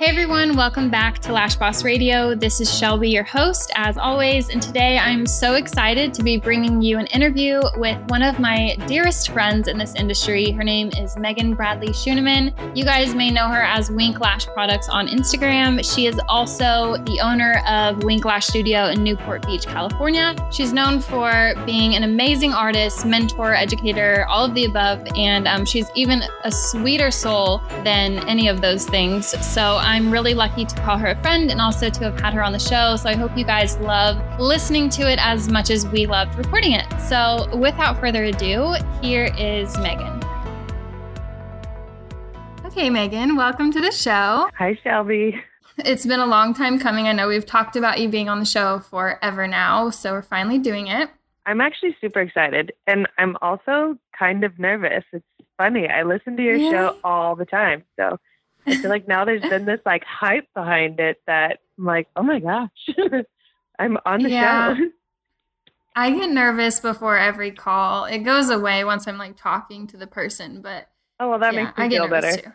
Hey everyone, welcome back to Lash Boss Radio. This is Shelby, your host, as always, and today I'm so excited to be bringing you an interview with one of my dearest friends in this industry. Her name is Megan Bradley Schooneman. You guys may know her as Wink Lash Products on Instagram. She is also the owner of Wink Lash Studio in Newport Beach, California. She's known for being an amazing artist, mentor, educator, all of the above, and she's even a sweeter soul than any of those things. So I'm really lucky to call her a friend and also to have had her on the show. So I hope you guys love listening to it as much as we loved recording it. So without further ado, here is Megan. Okay, Megan, welcome to the show. Hi, Shelby. It's been a long time coming. I know we've talked about you being on the show forever now. So we're finally doing it. I'm actually super excited. And I'm also kind of nervous. It's funny. I listen to your show all the time. So I feel like now there's been this like hype behind it that I'm like, oh my gosh, I'm on the show. I get nervous before every call. It goes away once I'm like talking to the person, but that makes me feel better.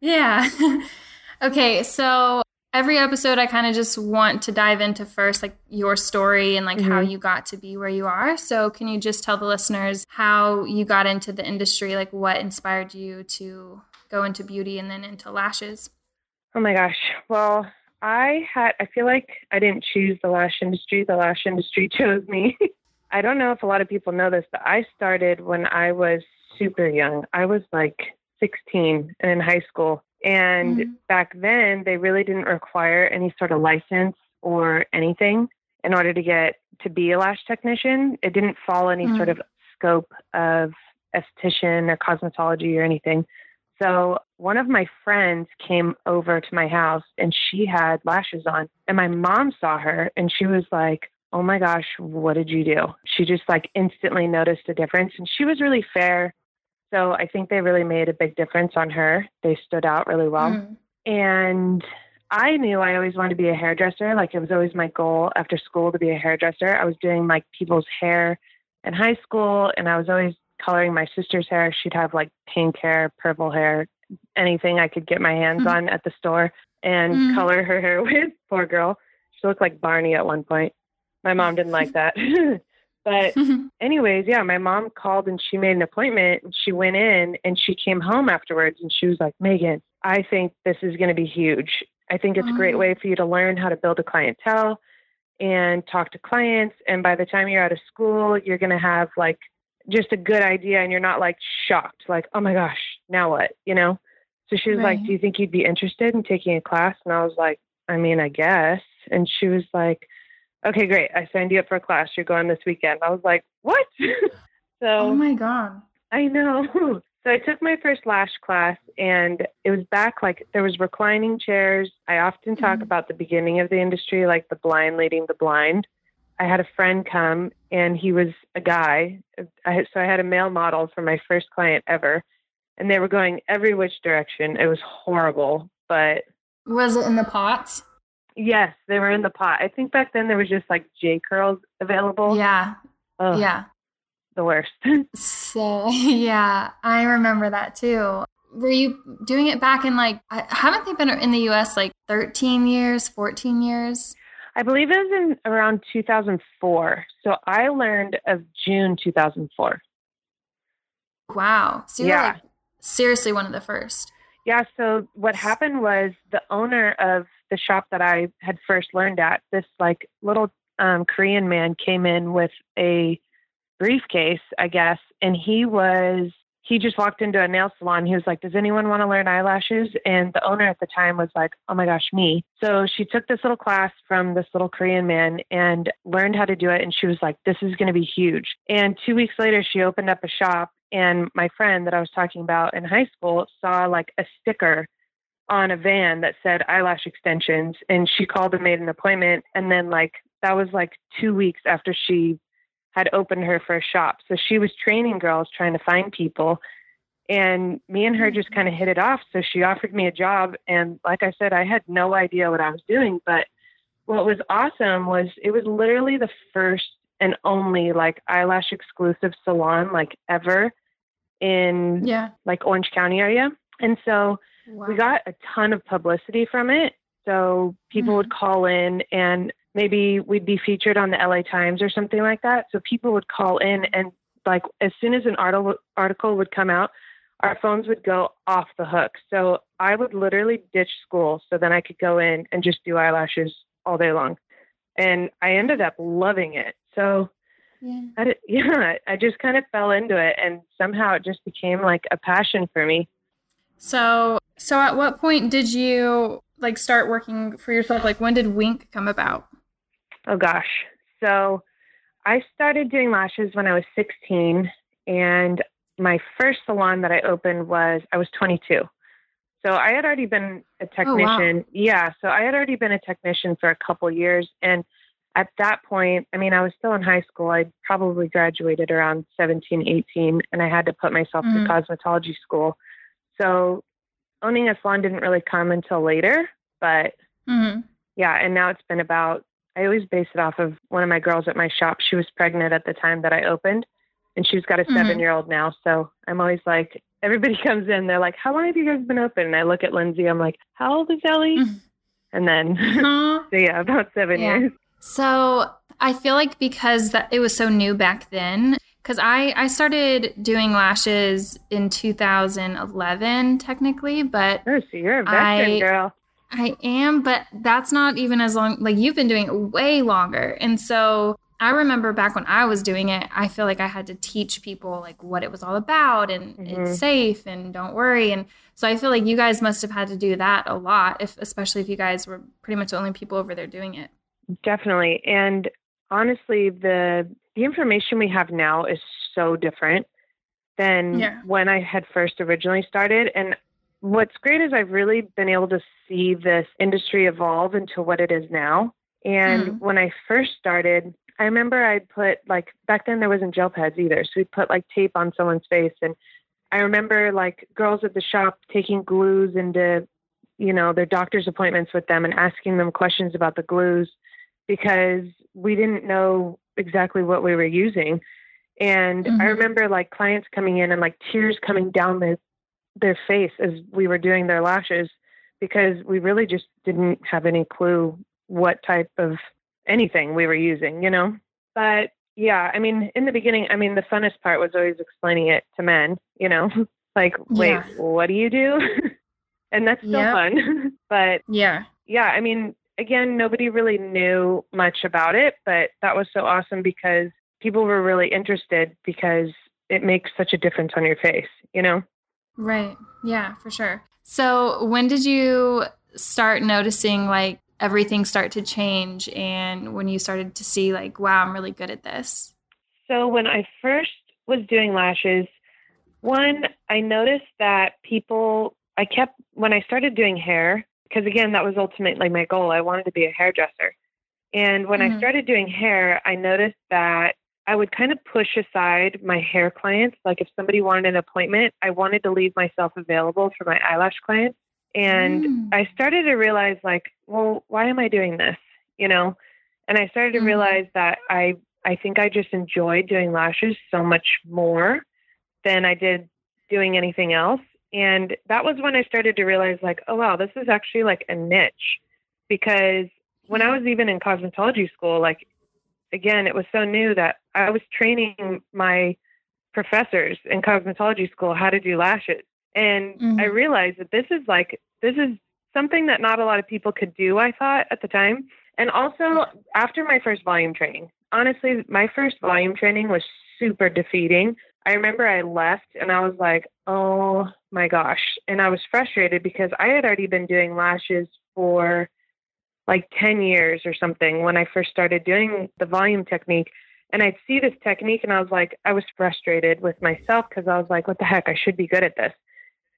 Yeah. Okay. So every episode, I kind of just want to dive into first like your story and like how you got to be where you are. So can you just tell the listeners how you got into the industry? Like what inspired you to go into beauty and then into lashes? Oh my gosh. Well, I feel like I didn't choose the lash industry. The lash industry chose me. I don't know if a lot of people know this, but I started when I was super young. I was like 16 and in high school. And back then they really didn't require any sort of license or anything in order to get to be a lash technician. It didn't follow any sort of scope of esthetician or cosmetology or anything. So one of my friends came over to my house and she had lashes on, and my mom saw her and she was like, oh my gosh, what did you do? She just like instantly noticed a difference, and she was really fair. So I think they really made a big difference on her. They stood out really well. And I knew I always wanted to be a hairdresser. Like it was always my goal after school to be a hairdresser. I was doing like people's hair in high school, and I was always coloring my sister's hair. She'd have like pink hair, purple hair, anything I could get my hands on at the store and color her hair with. Poor girl. She looked like Barney at one point. My mom didn't like that. But anyways, yeah, my mom called and she made an appointment, and she went in and she came home afterwards and she was like, Megan, I think this is going to be huge. I think it's a great way for you to learn how to build a clientele and talk to clients. And by the time you're out of school, you're going to have like just a good idea, and you're not like shocked, like, oh my gosh, now what, you know? So she was like, do you think you'd be interested in taking a class? And I was like, I mean, I guess. And she was like, okay, great. I signed you up for a class. You're going this weekend. I was like, what? So, oh my God. I know. So I took my first lash class, and it was back, like there was reclining chairs. I often talk about the beginning of the industry, like the blind leading the blind. I had a friend come, and he was a guy. So I had a male model for my first client ever, and they were going every which direction. It was horrible, but... Was it in the pots? Yes, they were in the pot. I think back then there was just like J curls available. Yeah. Ugh, yeah. The worst. So, yeah, I remember that too. Were you doing it back in like, haven't they been in the U.S. like 13 years, 14 years? I believe it was in around 2004. So I learned of June 2004. Wow. So you were like seriously one of the first. Yeah. So what happened was the owner of the shop that I had first learned at, this like little Korean man came in with a briefcase, I guess. And he just walked into a nail salon. He was like, does anyone want to learn eyelashes? And the owner at the time was like, oh my gosh, me. So she took this little class from this little Korean man and learned how to do it. And she was like, this is going to be huge. And 2 weeks later, she opened up a shop, and my friend that I was talking about in high school saw like a sticker on a van that said eyelash extensions. And she called and made an appointment. And then like, that was like 2 weeks after she had opened her first shop. So she was training girls, trying to find people. And me and her just kind of hit it off. So she offered me a job. And like I said, I had no idea what I was doing. But what was awesome was it was literally the first and only like eyelash exclusive salon like ever in like Orange County area. And so Wow. We got a ton of publicity from it. So people would call in, and maybe we'd be featured on the LA Times or something like that. So people would call in, and like as soon as an article would come out, our phones would go off the hook. So I would literally ditch school so then I could go in and just do eyelashes all day long. And I ended up loving it. So I just kind of fell into it, and somehow it just became like a passion for me. So at what point did you like start working for yourself? Like, when did Wink come about? Oh gosh. So I started doing lashes when I was 16, and my first salon that I opened I was 22. So I had already been a technician. Oh, wow. Yeah. So I had already been a technician for a couple years. And at that point, I mean, I was still in high school. I probably graduated around 17, 18, and I had to put myself to cosmetology school. So owning a salon didn't really come until later, but and now it's been about, I always base it off of one of my girls at my shop. She was pregnant at the time that I opened, and she's got a 7-year-old now. So I'm always like, everybody comes in, they're like, how long have you guys been open? And I look at Lindsay, I'm like, how old is Ellie? And then, so yeah, about 7 years. So I feel like because that it was so new back then, because I started doing lashes in 2011, technically, but... Oh, so you're a veteran, girl. I am, but that's not even as long... Like, you've been doing it way longer. And so I remember back when I was doing it, I feel like I had to teach people, like, what it was all about, and it's safe, and don't worry. And so I feel like you guys must have had to do that a lot, especially if you guys were pretty much the only people over there doing it. Definitely. And honestly, the information we have now is so different than when I had first originally started. And what's great is I've really been able to see this industry evolve into what it is now. And when I first started, I remember I put like, back then there wasn't gel pads either. So we put like tape on someone's face. And I remember like girls at the shop taking glues into, you know, their doctor's appointments with them and asking them questions about the glues because we didn't know exactly what we were using. And I remember like clients coming in and like tears coming down their face as we were doing their lashes because we really just didn't have any clue what type of anything we were using, you know? But yeah, I mean, in the beginning, I mean, the funnest part was always explaining it to men, you know, like, wait, what do you do? And that's still fun. But yeah, I mean, again, nobody really knew much about it, but that was so awesome because people were really interested because it makes such a difference on your face, you know? Right. Yeah, for sure. So when did you start noticing like everything start to change and when you started to see like, wow, I'm really good at this? So when I first was doing lashes, one, I noticed that when I started doing hair, because again, that was ultimately my goal. I wanted to be a hairdresser. And when I started doing hair, I noticed that I would kind of push aside my hair clients. Like if somebody wanted an appointment, I wanted to leave myself available for my eyelash clients. And I started to realize like, well, why am I doing this? You know? And I started to realize that I think I just enjoyed doing lashes so much more than I did doing anything else. And that was when I started to realize like, oh, wow, this is actually like a niche because when I was even in cosmetology school, like, again, it was so new that I was training my professors in cosmetology school how to do lashes. And I realized that this is something that not a lot of people could do, I thought at the time. And also after my first volume training, honestly, my first volume training was super defeating. I remember I left and I was like, oh my gosh. And I was frustrated because I had already been doing lashes for like 10 years or something when I first started doing the volume technique. And I'd see this technique and I was like, I was frustrated with myself because I was like, what the heck, I should be good at this.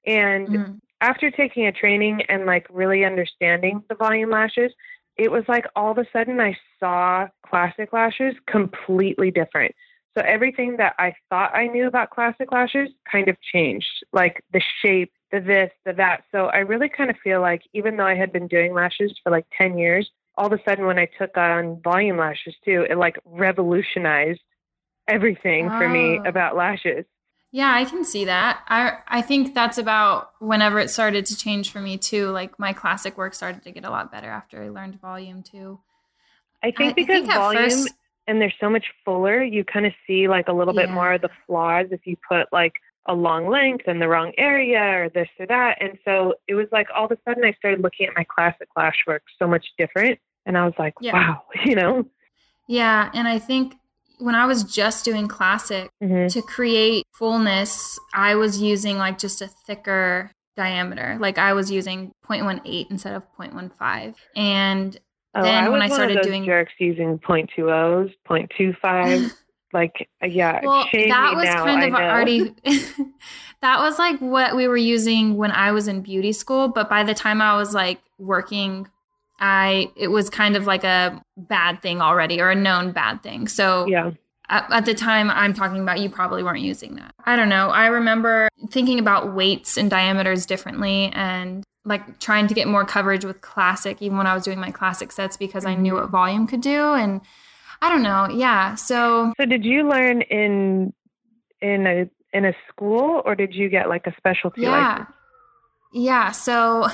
And after taking a training and like really understanding the volume lashes, it was like all of a sudden I saw classic lashes completely different. So everything that I thought I knew about classic lashes kind of changed, like the shape, the this, the that. So I really kind of feel like even though I had been doing lashes for like 10 years, all of a sudden when I took on volume lashes too, it like revolutionized everything for me about lashes. Yeah, I can see that. I think that's about whenever it started to change for me too. Like my classic work started to get a lot better after I learned volume too. I think because volume first, and they're so much fuller, you kind of see like a little bit more of the flaws if you put like a long length in the wrong area or this or that. And so it was like all of a sudden I started looking at my classic lash work so much different. And I was like, wow, you know? Yeah. And I think when I was just doing classic to create fullness, I was using like just a thicker diameter. Like I was using 0.18 instead of 0.15. And then when I started doing jerks using 0.20s, 0.25, like, yeah. Well, that was kind of already, that was like what we were using when I was in beauty school. But by the time I was like working, it was kind of like a bad thing already, or a known bad thing. So at the time I'm talking about, you probably weren't using that. I don't know. I remember thinking about weights and diameters differently and like trying to get more coverage with classic, even when I was doing my classic sets, because I knew what volume could do. And I don't know. Yeah. So did you learn in a school, or did you get like a specialty license? Yeah. So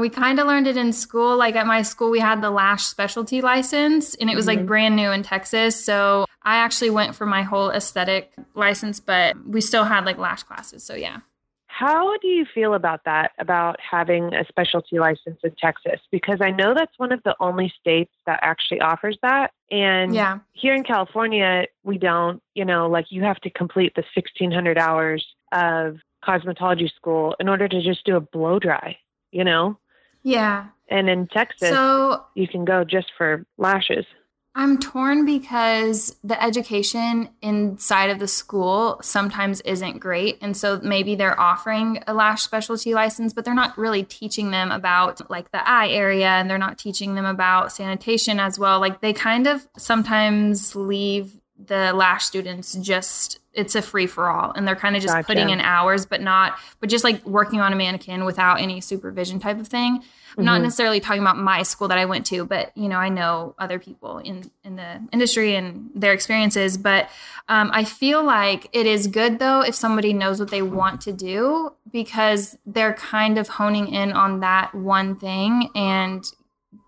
we kind of learned it in school. Like at my school, we had the lash specialty license, and it was like brand new in Texas. So I actually went for my whole aesthetic license, but we still had like lash classes. So yeah. How do you feel about that, about having a specialty license in Texas? Because I know that's one of the only states that actually offers that. And here in California, we don't, you know, like you have to complete the 1,600 hours of cosmetology school in order to just do a blow dry, you know? Yeah. And in Texas, you can go just for lashes. I'm torn because the education inside of the school sometimes isn't great. And so maybe they're offering a lash specialty license, but they're not really teaching them about like the eye area, and they're not teaching them about sanitation as well. Like they kind of sometimes leave the lash students just, it's a free for all. And they're kind of just putting in hours, but just like working on a mannequin without any supervision type of thing. I'm not necessarily talking about my school that I went to, but you know, I know other people in the industry and their experiences, but I feel like it is good though, if somebody knows what they want to do, because they're kind of honing in on that one thing and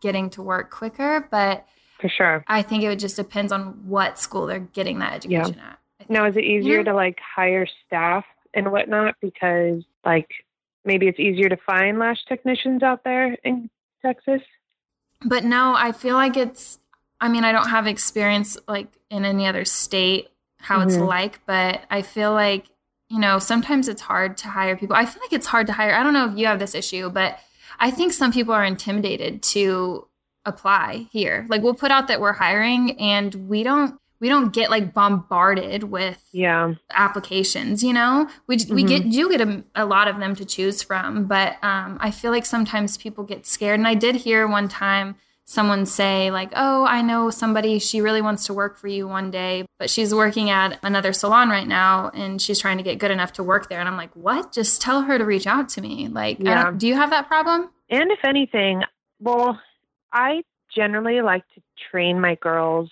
getting to work quicker. But for sure, I think it just depends on what school they're getting that education at. Now, is it easier to like hire staff and whatnot? Because like maybe it's easier to find lash technicians out there in Texas. But no, I feel like I don't have experience like in any other state, how it's like, but I feel like, you know, sometimes it's hard to hire people. I feel like it's hard to hire. I don't know if you have this issue, but I think some people are intimidated to apply here. Like we'll put out that we're hiring and we don't get like bombarded with applications, you know, we get a lot of them to choose from, but I feel like sometimes people get scared. And I did hear one time someone say like, oh, I know somebody, she really wants to work for you one day, but she's working at another salon right now and she's trying to get good enough to work there. And I'm like, what? Just tell her to reach out to me. Like, do you have that problem? And if anything, well, I generally like to train my girls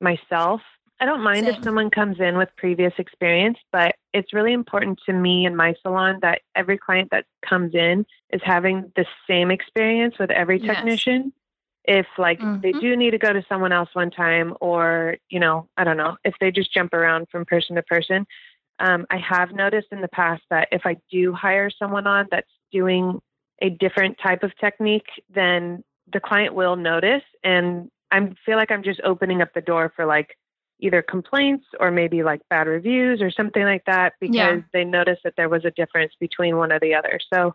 myself. I don't mind if someone comes in with previous experience, but it's really important to me in my salon that every client that comes in is having the same experience with every technician. Yes. If like they do need to go to someone else one time, or, you know, I don't know, if they just jump around from person to person. I have noticed in the past that if I do hire someone on that's doing a different type of technique, then the client will notice, and I feel like I'm just opening up the door for like either complaints or maybe like bad reviews or something like that, because they noticed that there was a difference between one or the other. So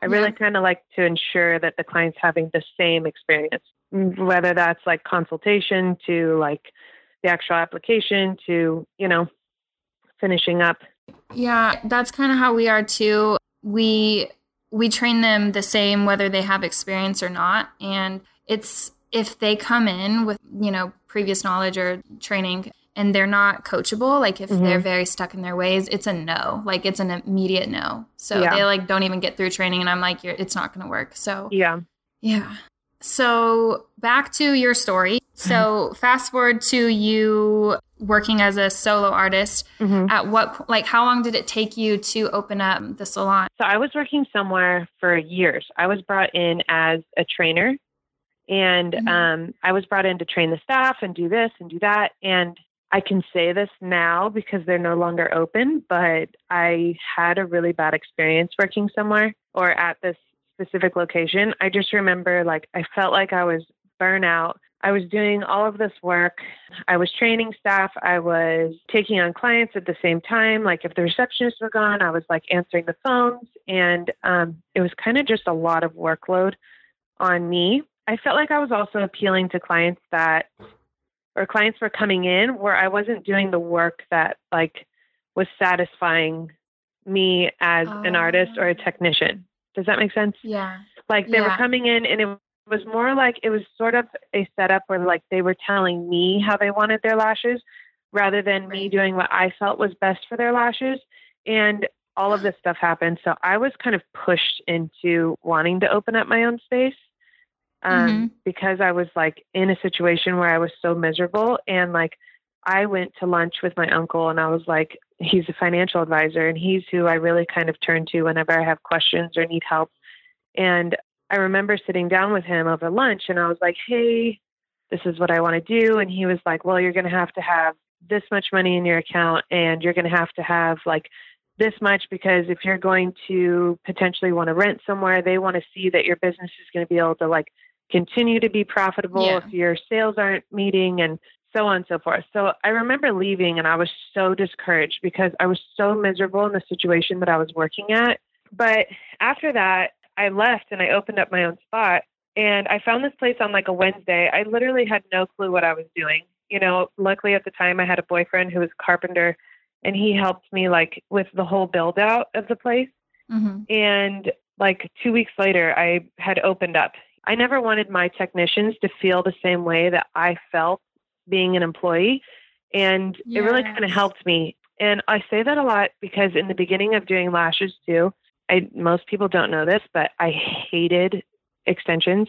I really kind of like to ensure that the client's having the same experience, whether that's like consultation to like the actual application to, you know, finishing up. Yeah, that's kind of how we are too. We train them the same, whether they have experience or not. And it's, if they come in with, you know, previous knowledge or training and they're not coachable, like if they're very stuck in their ways, it's a no, like it's an immediate no. So they like don't even get through training, and I'm like, it's not going to work. So yeah. So back to your story. So fast forward to you working as a solo artist, at what, like, how long did it take you to open up the salon? So I was working somewhere for years. I was brought in as a trainer, and I was brought in to train the staff and do this and do that. And I can say this now because they're no longer open, but I had a really bad experience working somewhere or at this specific location. I just remember, like, I felt like I was burnt out. I was doing all of this work. I was training staff. I was taking on clients at the same time. Like, if the receptionists were gone, I was like answering the phones, and it was kind of just a lot of workload on me. I felt like I was also appealing to clients that, or clients were coming in where I wasn't doing the work that, like, was satisfying me as an artist or a technician. Does that make sense? Yeah. Like, they were coming in, and it was more like, it was sort of a setup where, like, they were telling me how they wanted their lashes rather than me doing what I felt was best for their lashes. And all of this stuff happened. So I was kind of pushed into wanting to open up my own space because I was, like, in a situation where I was so miserable. And, like, I went to lunch with my uncle, and I was like, he's a financial advisor, and he's who I really kind of turn to whenever I have questions or need help. And I remember sitting down with him over lunch, and I was like, hey, this is what I want to do. And he was like, well, you're going to have this much money in your account, and you're going to have like this much, because if you're going to potentially want to rent somewhere, they want to see that your business is going to be able to, like, continue to be profitable if your sales aren't meeting, and so on and so forth. So I remember leaving, and I was so discouraged because I was so miserable in the situation that I was working at. But after that, I left and I opened up my own spot, and I found this place on like a Wednesday. I literally had no clue what I was doing. You know, luckily at the time I had a boyfriend who was a carpenter, and he helped me like with the whole build out of the place. And like 2 weeks later I had opened up. I never wanted my technicians to feel the same way that I felt being an employee. And it really kind of helped me. And I say that a lot because in the beginning of doing lashes too, most people don't know this, but I hated extensions.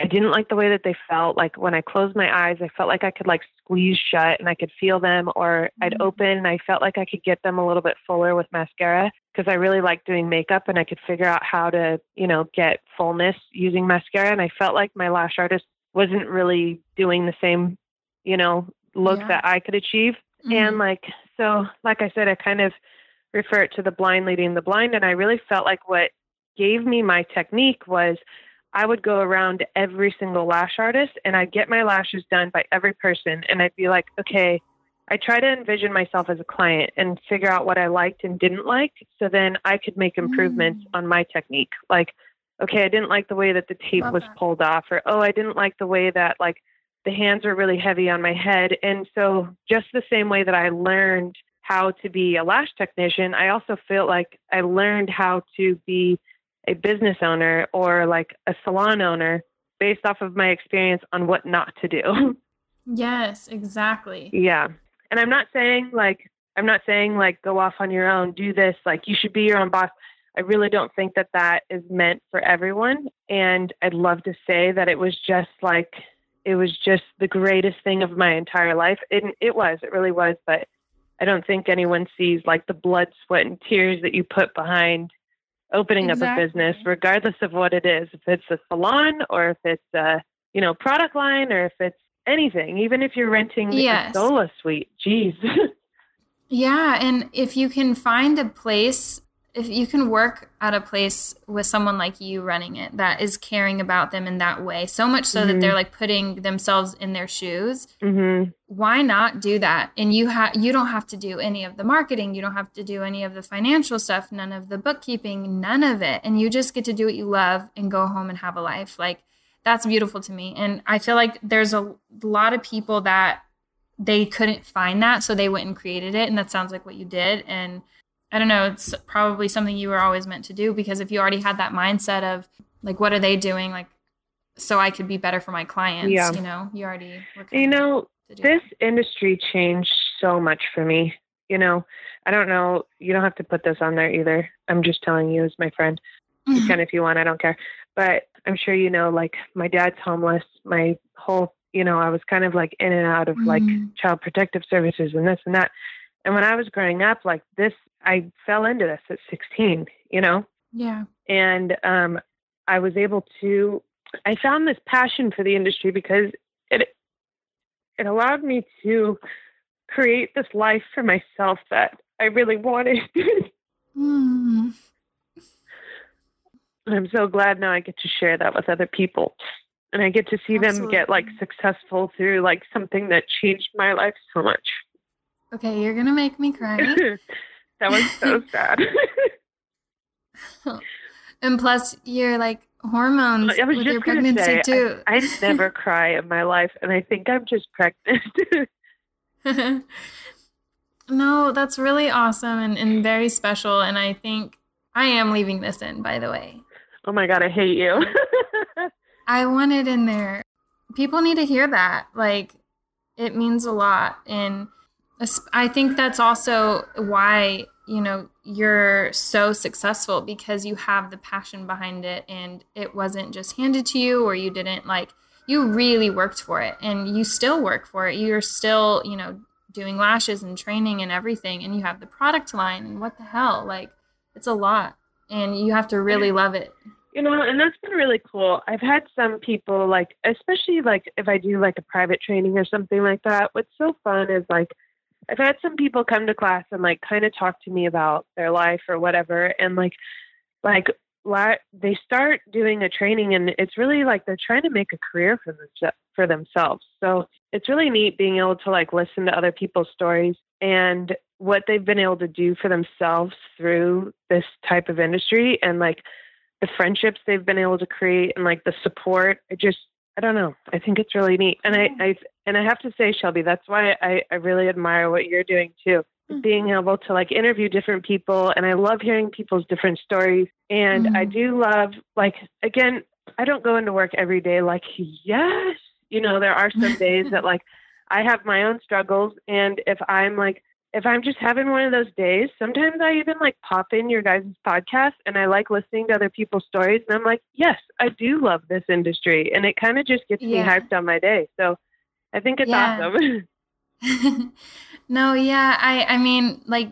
I didn't like the way that they felt. Like when I closed my eyes, I felt like I could like squeeze shut and I could feel them, or I'd open and I felt like I could get them a little bit fuller with mascara because I really liked doing makeup and I could figure out how to, you know, get fullness using mascara. And I felt like my lash artist wasn't really doing the same, you know, look that I could achieve. And like, so like I said, I kind of refer it to the blind leading the blind. And I really felt like what gave me my technique was I would go around every single lash artist and I'd get my lashes done by every person. And I'd be like, okay, I try to envision myself as a client and figure out what I liked and didn't like. So then I could make improvements on my technique. Like, okay, I didn't like the way that the tape was pulled off, or, oh, I didn't like the way that like the hands were really heavy on my head. And so just the same way that I learned how to be a lash technician, I also feel like I learned how to be a business owner or like a salon owner based off of my experience on what not to do. Yes, exactly. Yeah. And I'm not saying like go off on your own, do this, like you should be your own boss. I really don't think that that is meant for everyone. And I'd love to say that it was just the greatest thing of my entire life. It really was, but I don't think anyone sees like the blood, sweat, and tears that you put behind opening up a business, regardless of what it is. If it's a salon or if it's a, you know, product line, or if it's anything, even if you're renting a Sola suite, geez. Yeah. And if you can find a place, if you can work at a place with someone like you running it that is caring about them in that way, so much so that they're like putting themselves in their shoes, why not do that? And you don't have to do any of the marketing. You don't have to do any of the financial stuff, none of the bookkeeping, none of it. And you just get to do what you love and go home and have a life. Like, that's beautiful to me. And I feel like there's a lot of people that they couldn't find that, so they went and created it. And that sounds like what you did. And I don't know, it's probably something you were always meant to do, because if you already had that mindset of like, what are they doing? Like, so I could be better for my clients, you know, you already were kind of this that. Industry changed so much for me. You know, I don't know, you don't have to put this on there either. I'm just telling you as my friend, you can if you want, I don't care. But I'm sure, you know, like my dad's homeless, my whole you know, I was kind of like in and out of like child protective services and this and that. And when I was growing up like this, I fell into this at 16, you know? Yeah. And I was able to, I found this passion for the industry because it allowed me to create this life for myself that I really wanted. And I'm so glad now I get to share that with other people. And I get to see them get like successful through like something that changed my life so much. Okay, you're going to make me cry. That was so sad. And plus, you're like hormones with your pregnancy too. I never cry in my life, and I think I'm just pregnant. No, that's really awesome and very special. And I think I am leaving this in, by the way. Oh my God, I hate you. I want it in there. People need to hear that. Like, it means a lot. And I think that's also why, you know, you're so successful, because you have the passion behind it and it wasn't just handed to you, or you didn't like, you really worked for it and you still work for it. You're still, you know, doing lashes and training and everything, and you have the product line, and what the hell, like, it's a lot and you have to really love it. You know, and that's been really cool. I've had some people like, especially like if I do like a private training or something like that, what's so fun is like, I've had some people come to class and like kind of talk to me about their life or whatever. And like they start doing a training, and it's really like they're trying to make a career for themselves. So it's really neat being able to like listen to other people's stories and what they've been able to do for themselves through this type of industry, and like the friendships they've been able to create and like the support. I don't know. I think it's really neat. And I have to say, Shelby, that's why I really admire what you're doing too. Being able to like interview different people, and I love hearing people's different stories. And I do love, like, again, I don't go into work every day like, yes, you know, there are some days that like I have my own struggles. And if I'm just having one of those days, sometimes I even like pop in your guys' podcast, and I like listening to other people's stories. And I'm like, yes, I do love this industry. And it kind of just gets me hyped on my day. So I think it's awesome. No. Yeah. I mean, like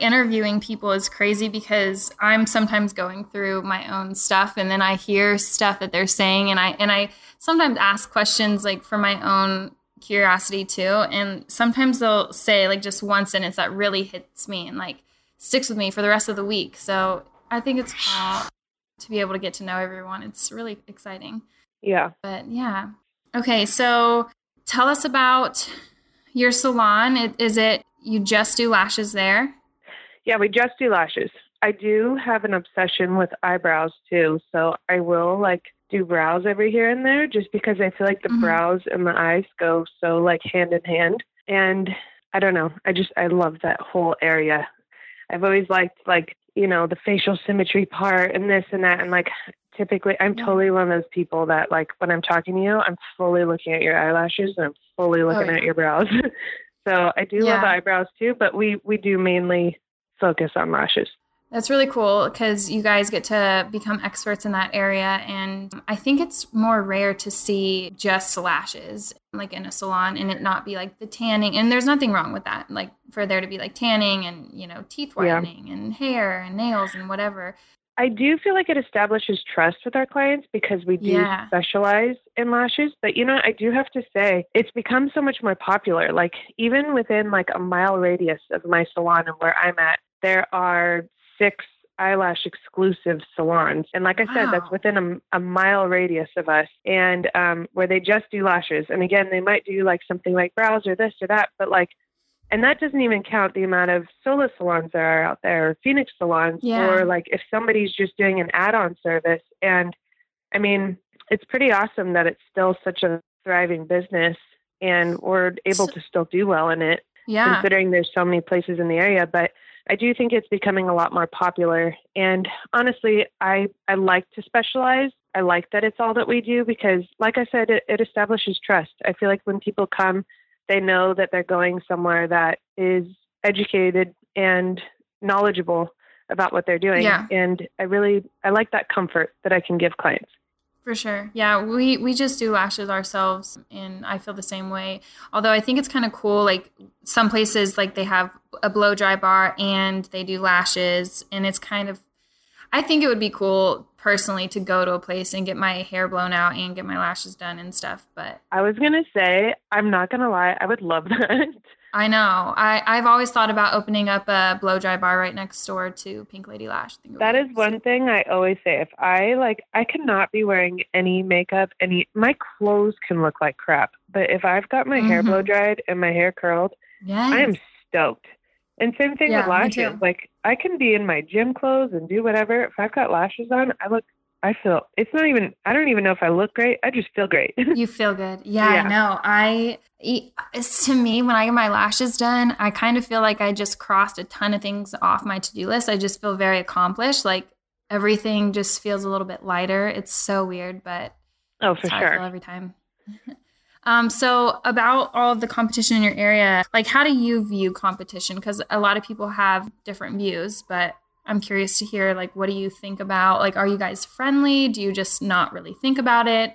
interviewing people is crazy, because I'm sometimes going through my own stuff, and then I hear stuff that they're saying. And I sometimes ask questions like for my own curiosity too, and sometimes they'll say like just one sentence that really hits me and like sticks with me for the rest of the week. So I think it's cool to be able to get to know everyone. It's really exciting. Yeah. But yeah. Okay, so tell us about your salon. Is it you just do lashes there? Yeah, we just do lashes. I do have an obsession with eyebrows too, so I will like do brows every here and there, just because I feel like the brows and the eyes go so like hand in hand. And I don't know, I love that whole area. I've always liked like, you know, the facial symmetry part and this and that. And like, typically I'm totally one of those people that like, when I'm talking to you, I'm fully looking at your eyelashes and I'm fully looking at your brows. So I do love eyebrows too, but we do mainly focus on lashes. That's really cool, because you guys get to become experts in that area. And I think it's more rare to see just lashes like in a salon and it not be like the tanning. And there's nothing wrong with that. Like for there to be like tanning and, you know, teeth whitening and hair and nails and whatever. I do feel like it establishes trust with our clients, because we do specialize in lashes. But, you know, I do have to say it's become so much more popular. Like even within like a mile radius of my salon and where I'm at, there are 6 eyelash exclusive salons. And like I said, that's within a mile radius of us, and where they just do lashes. And again, they might do like something like brows or this or that, but like, and that doesn't even count the amount of Sola salons that are out there, or Phoenix salons, or like if somebody's just doing an add-on service. And I mean, it's pretty awesome that it's still such a thriving business and we're able to still do well in it, considering there's so many places in the area. But I do think it's becoming a lot more popular. And honestly, I like to specialize. I like that it's all that we do, because like I said, it establishes trust. I feel like when people come, they know that they're going somewhere that is educated and knowledgeable about what they're doing. Yeah. And I like that comfort that I can give clients. For sure. Yeah, we just do lashes ourselves, and I feel the same way. Although I think it's kind of cool, like some places, like they have a blow dry bar and they do lashes, and it's kind of, I think it would be cool personally to go to a place and get my hair blown out and get my lashes done and stuff. But I was going to say, I'm not going to lie, I would love that. I know. I've always thought about opening up a blow dry bar right next door to Pink Lady Lash. That is one thing I always say. If I cannot be wearing any makeup, my clothes can look like crap, but if I've got my hair blow dried and my hair curled, yes, I am stoked. And same thing with lashes. Like I can be in my gym clothes and do whatever. If I've got lashes on, I don't even know if I look great. I just feel great. You feel good. Yeah, I know. To me, when I get my lashes done, I kind of feel like I just crossed a ton of things off my to-do list. I just feel very accomplished. Like everything just feels a little bit lighter. It's so weird, but that's how I feel every time. So about all of the competition in your area, like how do you view competition? Because a lot of people have different views, but I'm curious to hear, like, what do you think about? Like, are you guys friendly? Do you just not really think about it?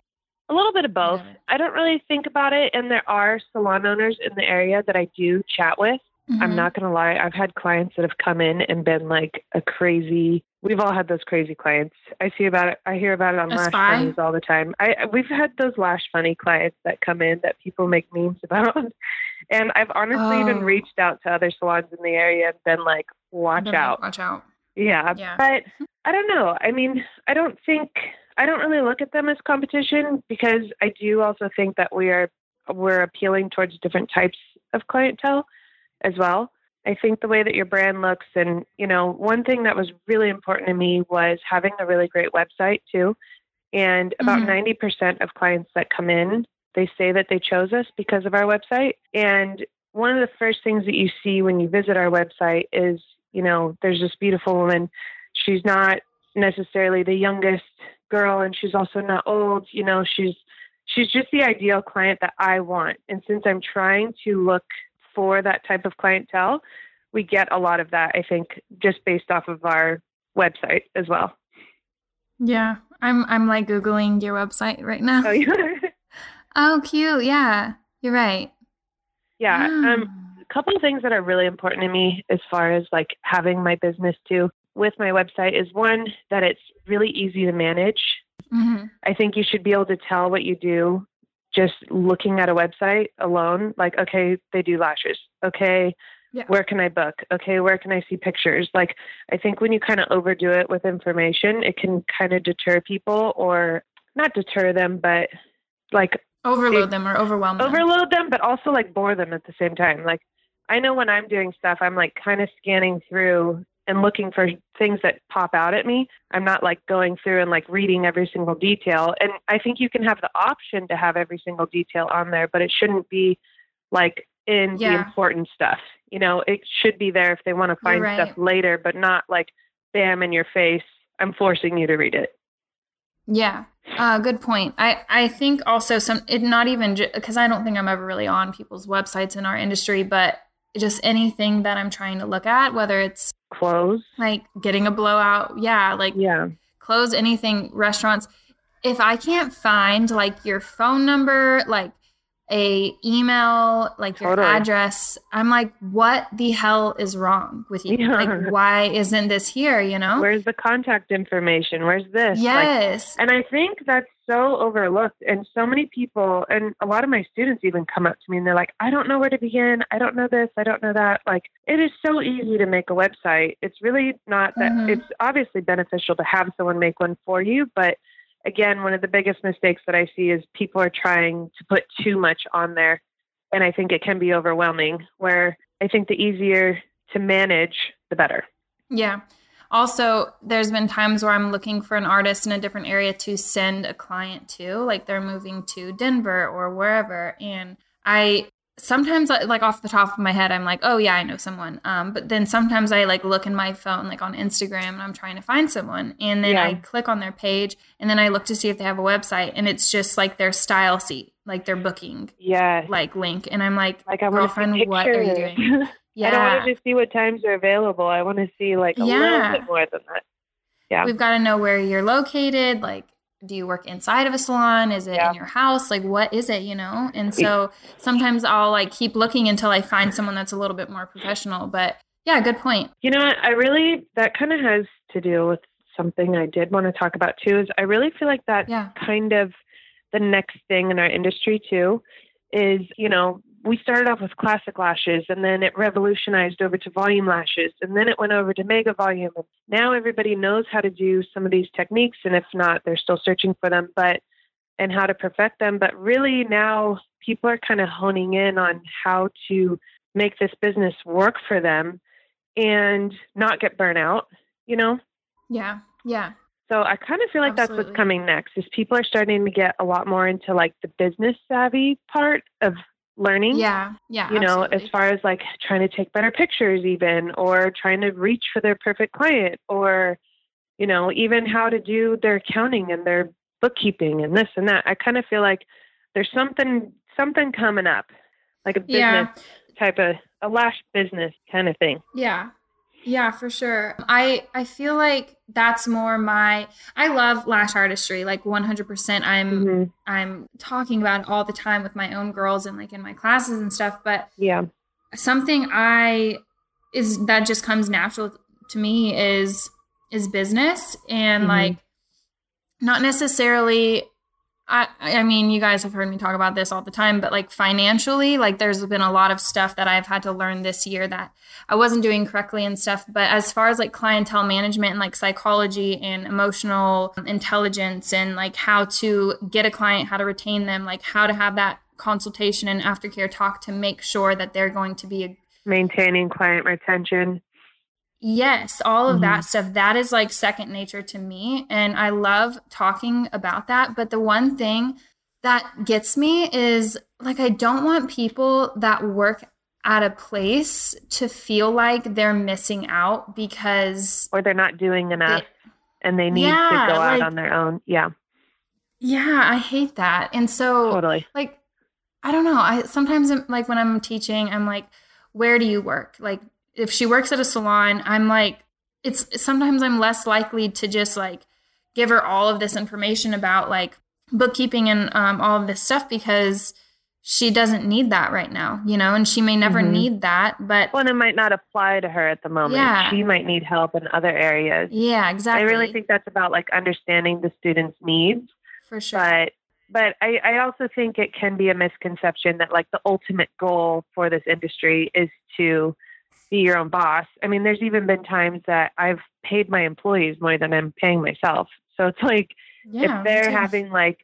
A little bit of both. I don't really think about it. And there are salon owners in the area that I do chat with. Mm-hmm. I'm not going to lie. I've had clients that have come in and been like we've all had those crazy clients. I hear about it on Lash Bunnies all the time. We've had those Lash Bunny clients that come in that people make memes about. And I've honestly even reached out to other salons in the area and been like, watch out. Yeah. But I don't know. I mean, I don't really look at them as competition because I do also think that we're appealing towards different types of clientele as well. I think the way that your brand looks and, you know, one thing that was really important to me was having a really great website too. And about 90% of clients that come in, they say that they chose us because of our website. And one of the first things that you see when you visit our website is, you know, there's this beautiful woman. She's not necessarily the youngest girl and she's also not old. You know, she's just the ideal client that I want. And since I'm trying to look for that type of clientele, we get a lot of that, I think, just based off of our website as well. Yeah. I'm like Googling your website right now. Oh, you are? Oh, cute. Yeah. You're right. Yeah. Oh. A couple of things that are really important to me as far as like having my business too with my website is one, that it's really easy to manage. Mm-hmm. I think you should be able to tell what you do just looking at a website alone, like, okay, they do lashes. Okay, yeah. Where can I book? Okay, where can I see pictures? Like, I think when you kind of overdo it with information, it can kind of deter people, or not deter them, but like overload them or overwhelm them. Overload them, but also like bore them at the same time. Like, I know when I'm doing stuff, I'm like kind of scanning through and looking for things that pop out at me. I'm not like going through and like reading every single detail. And I think you can have the option to have every single detail on there, but it shouldn't be like in the important stuff. You know, it should be there if they want to find stuff later, but not like, bam, in your face, I'm forcing you to read it. Yeah. Good point. I think also because I don't think I'm ever really on people's websites in our industry, but just anything that I'm trying to look at, whether it's clothes, like getting a blowout. Yeah. Like clothes, anything, restaurants. If I can't find like your phone number, like a email, like your address, I'm like, what the hell is wrong with you? Yeah. Like, why isn't this here? You know, where's the contact information? Where's this? Yes. Like, and I think that's so overlooked, and so many people, and a lot of my students even come up to me and they're like, I don't know where to begin. I don't know this. I don't know that. Like, it is so easy to make a website. It's really not that it's obviously beneficial to have someone make one for you, but again, one of the biggest mistakes that I see is people are trying to put too much on there. And I think it can be overwhelming, where I think the easier to manage, the better. Yeah. Also, there's been times where I'm looking for an artist in a different area to send a client to, like they're moving to Denver or wherever. And I sometimes, like off the top of my head, I'm like, oh yeah, I know someone. But then sometimes I like look in my phone, like on Instagram, and I'm trying to find someone. And then I click on their page, and then I look to see if they have a website, and it's just like their style seat, like their booking, like link. And I'm like I want to find, what are you doing? Yeah. I don't want to just see what times are available. I want to see like a little bit more than that. Yeah. We've got to know where you're located. Like, do you work inside of a salon? Is it in your house? Like, what is it, you know? And so sometimes I'll like keep looking until I find someone that's a little bit more professional, but yeah, good point. You know what? That kind of has to do with something I did want to talk about too, is I really feel like that's kind of the next thing in our industry too, is, you know, we started off with classic lashes and then it revolutionized over to volume lashes. And then it went over to mega volume. Now everybody knows how to do some of these techniques. And if not, they're still searching for them, and how to perfect them. But really now people are kind of honing in on how to make this business work for them and not get burnt out, you know? Yeah. Yeah. So I kind of feel like that's what's coming next, is people are starting to get a lot more into like the business savvy part of learning. Yeah. Yeah. You know, as far as like trying to take better pictures even, or trying to reach for their perfect client, or, you know, even how to do their accounting and their bookkeeping and this and that. I kind of feel like there's something coming up, like a business type of a lash business kind of thing. Yeah. Yeah, for sure. I feel like that's more I love lash artistry, like 100%. I'm talking about it all the time with my own girls and like in my classes and stuff. But something that just comes natural to me is business. And like, not necessarily, I mean, you guys have heard me talk about this all the time, but like financially, like there's been a lot of stuff that I've had to learn this year that I wasn't doing correctly and stuff. But as far as like clientele management and like psychology and emotional intelligence and like how to get a client, how to retain them, like how to have that consultation and aftercare talk to make sure that they're going to be maintaining client retention. Yes, all of that stuff. That is like second nature to me. And I love talking about that. But the one thing that gets me is like, I don't want people that work at a place to feel like they're missing out or they're not doing enough and they need to go out on their own. Yeah. Yeah. I hate that. And so like, I don't know. I sometimes like when I'm teaching, I'm like, where do you work? Like, if she works at a salon, I'm like, sometimes I'm less likely to just like give her all of this information about like bookkeeping and all of this stuff, because she doesn't need that right now, you know, and she may never need that, but it might not apply to her at the moment. Yeah. She might need help in other areas. Yeah, exactly. I really think that's about like understanding the student's needs. For sure. But I also think it can be a misconception that like the ultimate goal for this industry is to be your own boss. I mean, there's even been times that I've paid my employees more than I'm paying myself. So it's like, if they're having like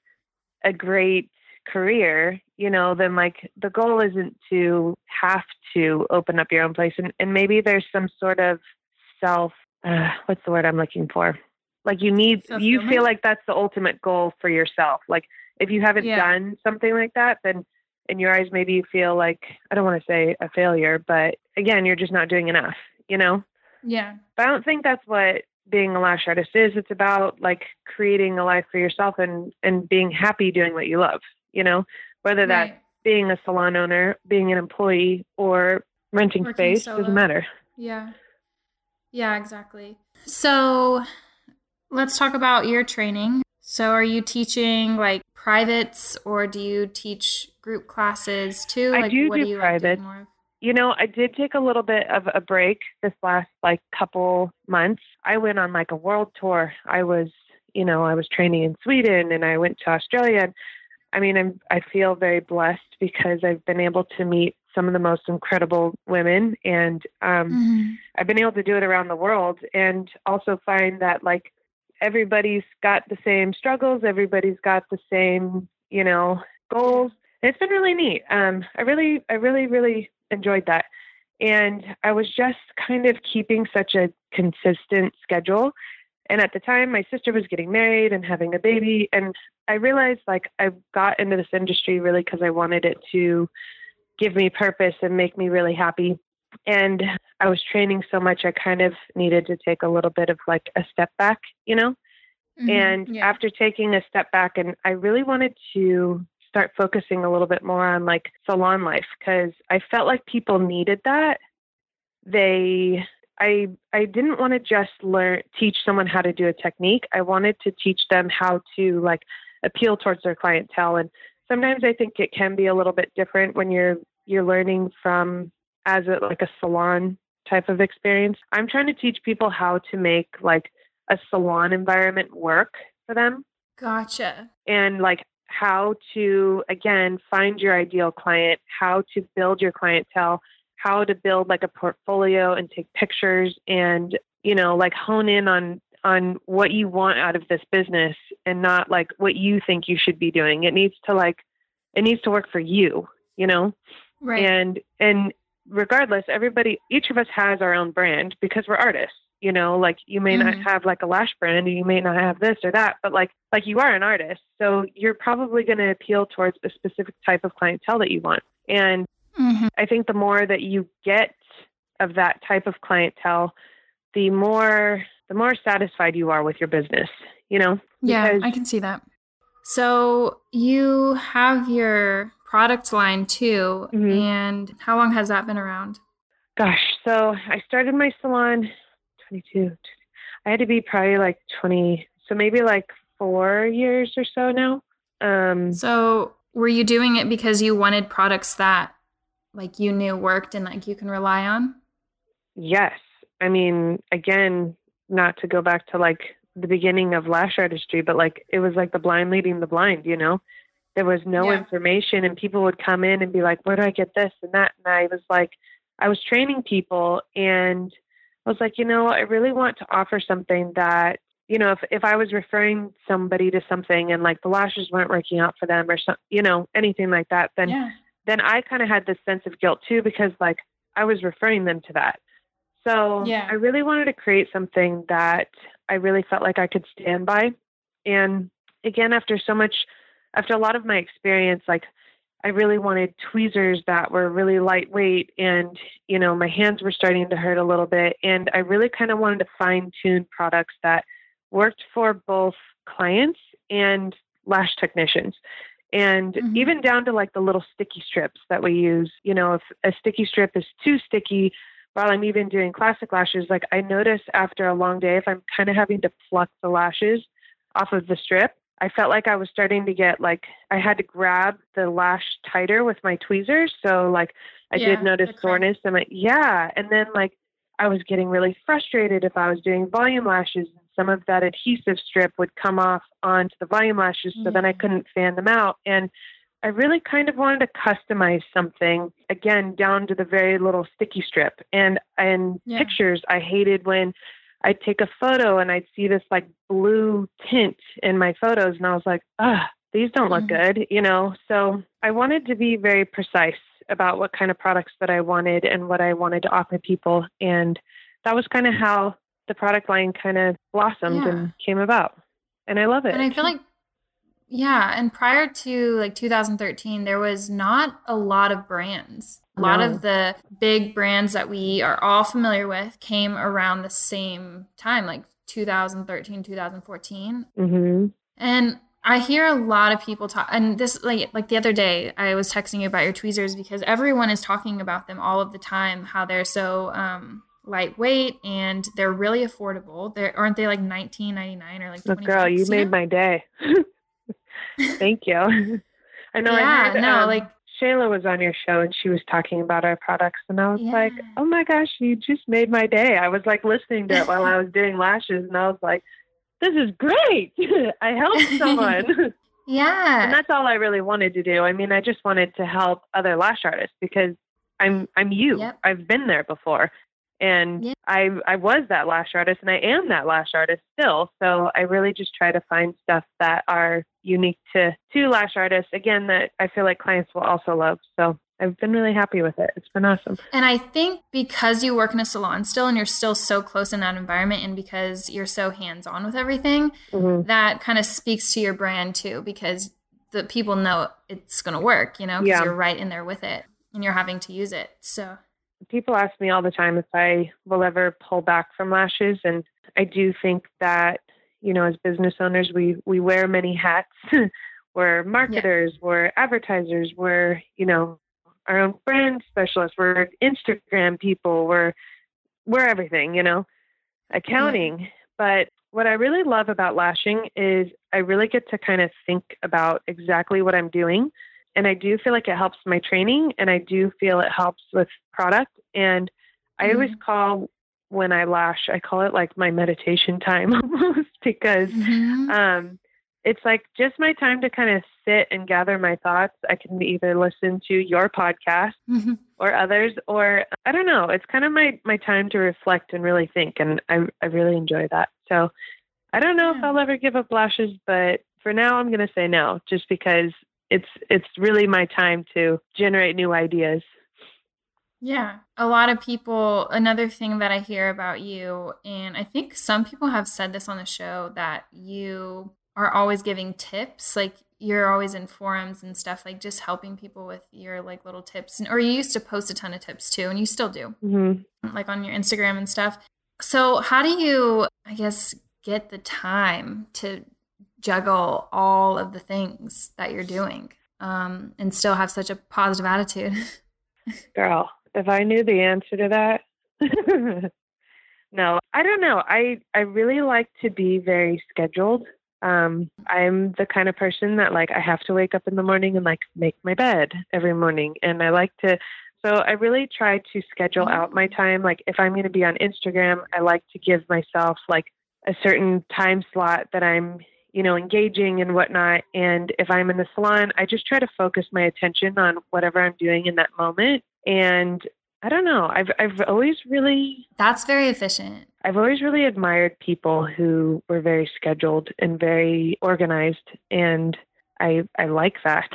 a great career, you know, then like the goal isn't to have to open up your own place. And maybe there's some sort of what's the word I'm looking for? Like you feel like that's the ultimate goal for yourself. Like if you haven't done something like that, then in your eyes, maybe you feel like, I don't want to say a failure, but again, you're just not doing enough, you know? Yeah. But I don't think that's what being a lash artist is. It's about like creating a life for yourself and being happy doing what you love, you know, whether that's being a salon owner, being an employee, or renting space, doesn't matter. Yeah. Yeah, exactly. So let's talk about your training. So are you teaching like privates, or do you teach group classes too? Like, I do private. Like, you know, I did take a little bit of a break this last like couple months. I went on like a world tour. I was training in Sweden and I went to Australia. I mean, I feel very blessed because I've been able to meet some of the most incredible women, and I've been able to do it around the world, and also find that like everybody's got the same struggles. Everybody's got the same, you know, goals. It's been really neat. I really enjoyed that. And I was just kind of keeping such a consistent schedule. And at the time, my sister was getting married and having a baby. And I realized like I got into this industry really because I wanted it to give me purpose and make me really happy. And I was training so much, I kind of needed to take a little bit of like a step back, you know? After taking a step back, and I really wanted to start focusing a little bit more on like salon life, because I felt like people needed that. They I didn't want to just teach someone how to do a technique. I wanted to teach them how to like appeal towards their clientele. And sometimes I think it can be a little bit different when you're learning from as a, like a salon type of experience. I'm trying to teach people how to make like a salon environment work for them. Gotcha. And like how to, again, find your ideal client, how to build your clientele, how to build like a portfolio and take pictures and, you know, like hone in on what you want out of this business and not like what you think you should be doing. It needs to like, it needs to work for you, you know? Right. And regardless, everybody, each of us has our own brand because we're artists, you know, like you may not have like a lash brand and you may not have this or that, but like you are an artist. So you're probably going to appeal towards a specific type of clientele that you want. And I think the more that you get of that type of clientele, the more satisfied you are with your business, you know? Yeah, I can see that. So you have your product line too. Mm-hmm. And how long has that been around? Gosh. So I started my salon 22. I had to be probably like 20. So maybe like 4 years or so now. So were you doing it because you wanted products that like you knew worked and like you can rely on? Yes. I mean, again, not to go back to like the beginning of lash artistry, but like it was like the blind leading the blind, you know? There was no information and people would come in and be like, where do I get this and that? And I was like, I was training people and I was like, you know, I really want to offer something that, you know, if I was referring somebody to something and like the lashes weren't working out for them or something, you know, anything like that, then I kind of had this sense of guilt too, because like I was referring them to that. So I really wanted to create something that I really felt like I could stand by. And again, after a lot of my experience, like I really wanted tweezers that were really lightweight and, you know, my hands were starting to hurt a little bit. And I really kind of wanted to fine tune products that worked for both clients and lash technicians. And even down to like the little sticky strips that we use, you know, if a sticky strip is too sticky, while I'm even doing classic lashes, like I notice after a long day, if I'm kind of having to pluck the lashes off of the strip, I felt like I was starting to get like, I had to grab the lash tighter with my tweezers. So like I did notice soreness. I'm like, And then like, I was getting really frustrated if I was doing volume lashes. Some of that adhesive strip would come off onto the volume lashes. So then I couldn't fan them out. And I really kind of wanted to customize something, again, down to the very little sticky strip. And pictures, I hated when I'd take a photo and I'd see this like blue tint in my photos. And I was like, these don't look good, you know? So I wanted to be very precise about what kind of products that I wanted and what I wanted to offer people. And that was kind of how the product line kind of blossomed and came about. And I love it. And I feel like, and prior to like 2013, there was not a lot of brands. A lot of the big brands that we are all familiar with came around the same time, like 2013, 2014. Mm-hmm. And I hear a lot of people talk, and this, like the other day, I was texting you about your tweezers because everyone is talking about them all of the time, how they're so lightweight and they're really affordable. Aren't they like $19.99 or like $20? Girl, you made my day. Thank you. I know. Yeah, I heard, like Shayla was on your show and she was talking about our products and I was like, oh my gosh, you just made my day. I was like listening to it while I was doing lashes and I was like, this is great. I helped someone. And that's all I really wanted to do. I mean, I just wanted to help other lash artists because I'm you. Yep. I've been there before. And I was that lash artist and I am that lash artist still. So I really just try to find stuff that are unique to lash artists, again, that I feel like clients will also love. So I've been really happy with it. It's been awesome. And I think because you work in a salon still and you're still so close in that environment and because you're so hands-on with everything, that kind of speaks to your brand too, because the people know it's going to work, you know, because you're right in there with it and you're having to use it. So people ask me all the time if I will ever pull back from lashes. And I do think that, you know, as business owners, we wear many hats. We're marketers, we're advertisers, we're, you know, our own brand specialists, we're Instagram people, we're we're everything, you know, accounting. But what I really love about lashing is I really get to kind of think about exactly what I'm doing. And I do feel like it helps my training, and I do feel it helps with product. And I always call, when I lash, I call it like my meditation time almost, because it's like just my time to kind of sit and gather my thoughts. I can either listen to your podcast or others, or I don't know, it's kind of my time to reflect and really think. And I really enjoy that. So I don't know if I'll ever give up lashes, but for now I'm going to say no, just because it's really my time to generate new ideas. Yeah. A lot of people, another thing that I hear about you, and I think some people have said this on the show, that you are always giving tips. Like you're always in forums and stuff, like just helping people with your like little tips, and, or you used to post a ton of tips too, and you still do like on your Instagram and stuff. So how do you, I guess, get the time to juggle all of the things that you're doing and still have such a positive attitude? Girl, if I knew the answer to that, no, I don't know. I really like to be very scheduled. I'm the kind of person that like, I have to wake up in the morning and like make my bed every morning. And I like to, so I really try to schedule out my time. Like if I'm going to be on Instagram, I like to give myself like a certain time slot that I'm, you know, engaging and whatnot. And if I'm in the salon, I just try to focus my attention on whatever I'm doing in that moment. And I don't know, I've always really, that's very efficient. I've always really admired people who were very scheduled and very organized. And I like that.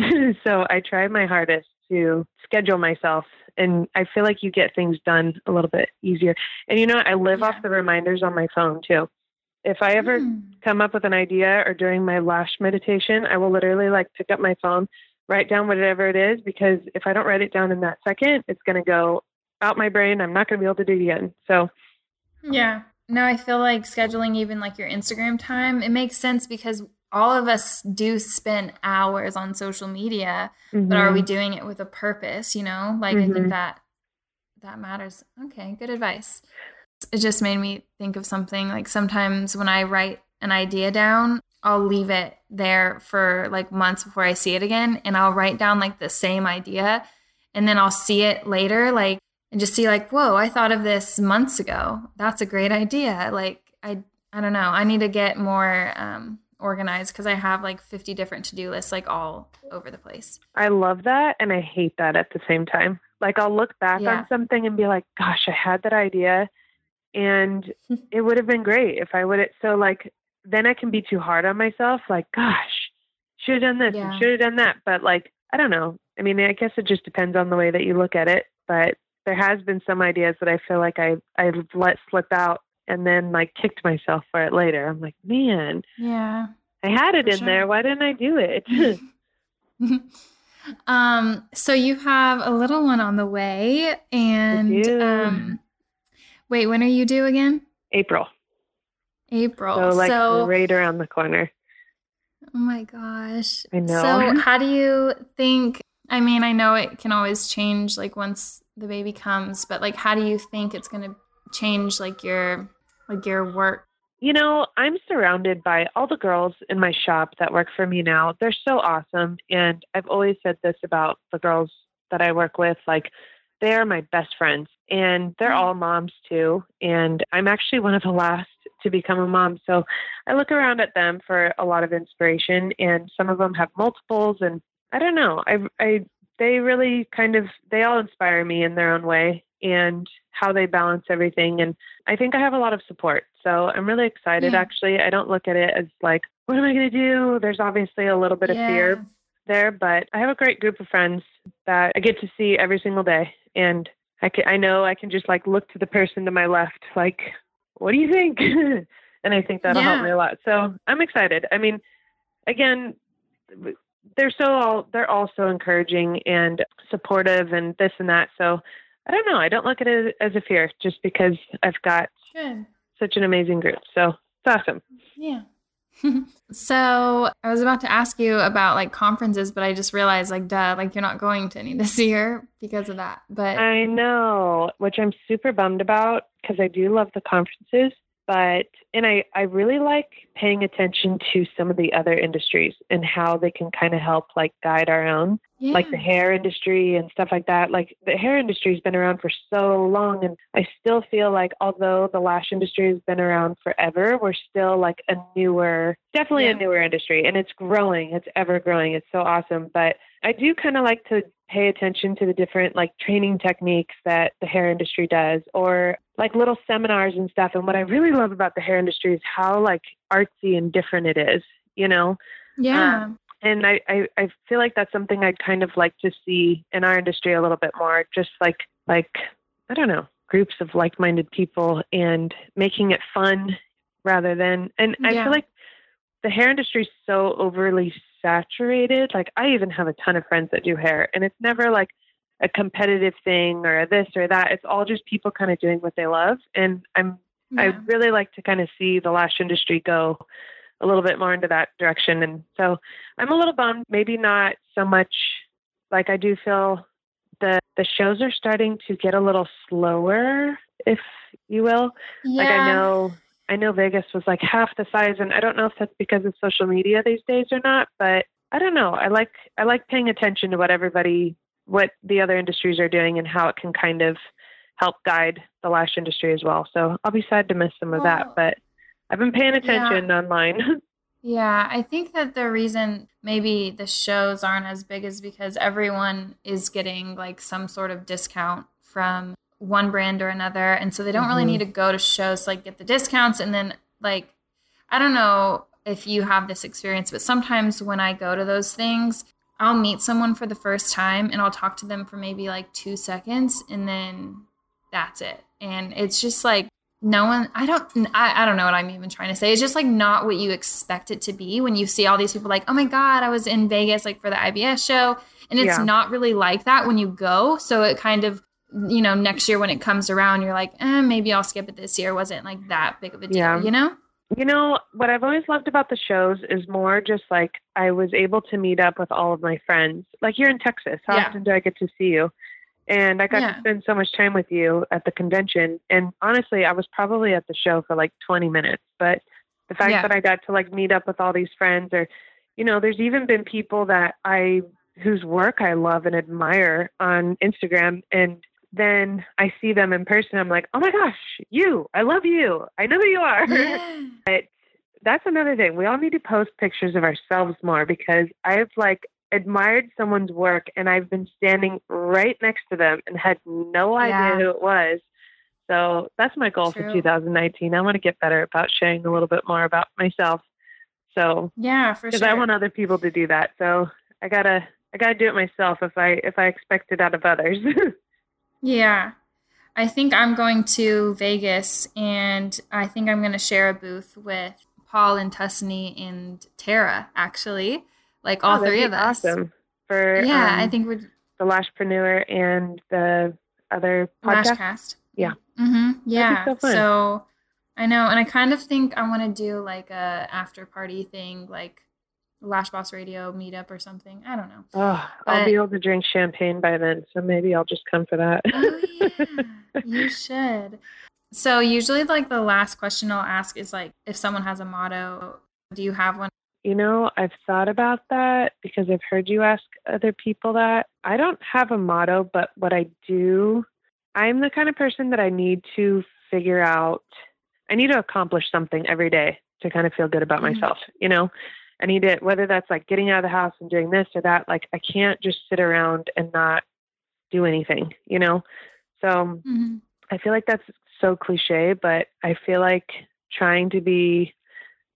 So I try my hardest to schedule myself, and I feel like you get things done a little bit easier. And you know, I live off the reminders on my phone too. If I ever come up with an idea, or during my lash meditation, I will literally like pick up my phone, write down whatever it is, because if I don't write it down in that second, it's going to go out my brain. I'm not going to be able to do it again. So yeah, no, I feel like scheduling even like your Instagram time, it makes sense because all of us do spend hours on social media, but are we doing it with a purpose? You know, like I think that matters. Okay. Good advice. It just made me think of something. Like sometimes when I write an idea down, I'll leave it there for like months before I see it again. And I'll write down like the same idea, and then I'll see it later, like, and just see like, whoa, I thought of this months ago. That's a great idea. Like, I don't know. I need to get more organized, because I have like 50 different to-do lists, like all over the place. I love that. And I hate that at the same time. Like I'll look back on something and be like, gosh, I had that idea, and it would have been great if I would have. So like, then I can be too hard on myself. Like, gosh, should have done this and should have done that. But like, I don't know. I mean, I guess it just depends on the way that you look at it. But there has been some ideas that I feel like I let slip out, and then like kicked myself for it later. I'm like, man, yeah, I had it in there. Why didn't I do it? So you have a little one on the way, and, wait, when are you due again? April. So, like, right around the corner. Oh, my gosh. I know. So how do you think, I mean, I know it can always change, like, once the baby comes, but, like, how do you think it's going to change, like, your work? You know, I'm surrounded by all the girls in my shop that work for me now. They're so awesome, and I've always said this about the girls that I work with, like, they are my best friends, and they're all moms too. And I'm actually one of the last to become a mom. So I look around at them for a lot of inspiration, and some of them have multiples, and I don't know. They really they all inspire me in their own way, and how they balance everything. And I think I have a lot of support. So I'm really excited. Yeah. Actually, I don't look at it as like, what am I going to do? There's obviously a little bit of fear there, but I have a great group of friends that I get to see every single day. And I know I can just like look to the person to my left, like, what do you think? And I think that'll help me a lot. So I'm excited. I mean, again, they're all so encouraging and supportive and this and that. So I don't know. I don't look at it as a fear, just because I've got such an amazing group. So it's awesome. Yeah. So I was about to ask you about like conferences, but I just realized like, duh, like you're not going to any this year because of that. But I know, which I'm super bummed about because I do love the conferences, but, and I really like paying attention to some of the other industries and how they can kind of help like guide our own, yeah. like the hair industry and stuff like that. Like the hair industry has been around for so long. And I still feel like, although the lash industry has been around forever, we're still like a newer, definitely yeah. a newer industry, and it's growing, it's ever growing. It's so awesome. But I do kind of like to pay attention to the different like training techniques that the hair industry does, or like little seminars and stuff. And what I really love about the hair industry is how like artsy and different it is, you know? Yeah. And I feel like that's something I'd kind of like to see in our industry a little bit more, just like, I don't know, groups of like-minded people and making it fun rather than, and yeah. I feel like the hair industry is so overly saturated. Like I even have a ton of friends that do hair, and it's never like a competitive thing or this or that. It's all just people kind of doing what they love. And I really like to kind of see the lash industry go a little bit more into that direction. And so I'm a little bummed, maybe not so much. Like I do feel the shows are starting to get a little slower, if you will. Yeah. Like I know Vegas was like half the size, and I don't know if that's because of social media these days or not, but I don't know. I like paying attention to what the other industries are doing and how it can kind of help guide the lash industry as well. So I'll be sad to miss some of that, but I've been paying attention yeah. online. Yeah. I think that the reason maybe the shows aren't as big is because everyone is getting like some sort of discount from one brand or another. And so they don't mm-hmm. really need to go to shows to like get the discounts. And then like, I don't know if you have this experience, but sometimes when I go to those things, I'll meet someone for the first time and I'll talk to them for maybe like 2 seconds and then that's it. And it's just like, I don't know what I'm even trying to say. It's just like not what you expect it to be when you see all these people like, oh my God, I was in Vegas like for the IBS show. And it's yeah. not really like that when you go. So it kind of, you know, next year when it comes around, you're like, maybe I'll skip it this year. It wasn't like that big of a deal, yeah. you know? You know, what I've always loved about the shows is more just like I was able to meet up with all of my friends. Like you're in Texas. How yeah. often do I get to see you? And I got yeah. to spend so much time with you at the convention. And honestly, I was probably at the show for like 20 minutes. But the fact yeah. that I got to like meet up with all these friends, or, you know, there's even been people whose work I love and admire on Instagram, and then I see them in person. I'm like, oh my gosh, you, I love you. I know who you are. Yeah. But that's another thing. We all need to post pictures of ourselves more, because I've like admired someone's work and I've been standing right next to them and had no idea yeah. who it was. So that's my goal for 2019. I want to get better about sharing a little bit more about myself. So yeah, for sure. Because I want other people to do that. So I gotta do it myself if I expect it out of others. Yeah. I think I'm going to Vegas, and I think I'm going to share a booth with Paul and Tustany and Tara, actually, like all three of us. Awesome. For, yeah, I think we're the Lashpreneur and the other podcast. Lashcast. Yeah. Mm-hmm. Yeah. So I know. And I kind of think I want to do like a after party thing, like Lash Boss Radio meetup or something. I don't know. Oh, but I'll be able to drink champagne by then, so maybe I'll just come for that. Oh, yeah. You should. So usually like the last question I'll ask is like, if someone has a motto, do you have one? You know, I've thought about that because I've heard you ask other people that. I don't have a motto, but what I do, I'm the kind of person that I need to figure out, I need to accomplish something every day to kind of feel good about myself, you know? I need it, whether that's like getting out of the house and doing this or that. Like I can't just sit around and not do anything, you know? So mm-hmm. I feel like that's so cliche, but I feel like trying to be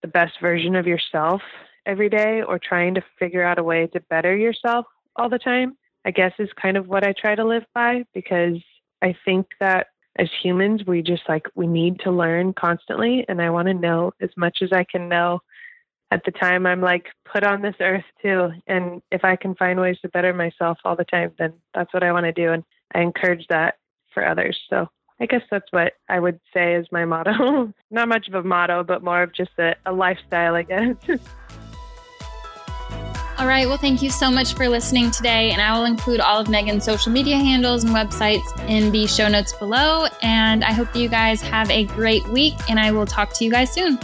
the best version of yourself every day, or trying to figure out a way to better yourself all the time, I guess is kind of what I try to live by, because I think that as humans, we just like, we need to learn constantly. And I want to know as much as I can know at the time I'm like put on this earth too. And if I can find ways to better myself all the time, then that's what I want to do. And I encourage that for others. So I guess that's what I would say is my motto. Not much of a motto, but more of just a lifestyle, I guess. All right. Well, thank you so much for listening today. And I will include all of Megan's social media handles and websites in the show notes below. And I hope that you guys have a great week, and I will talk to you guys soon.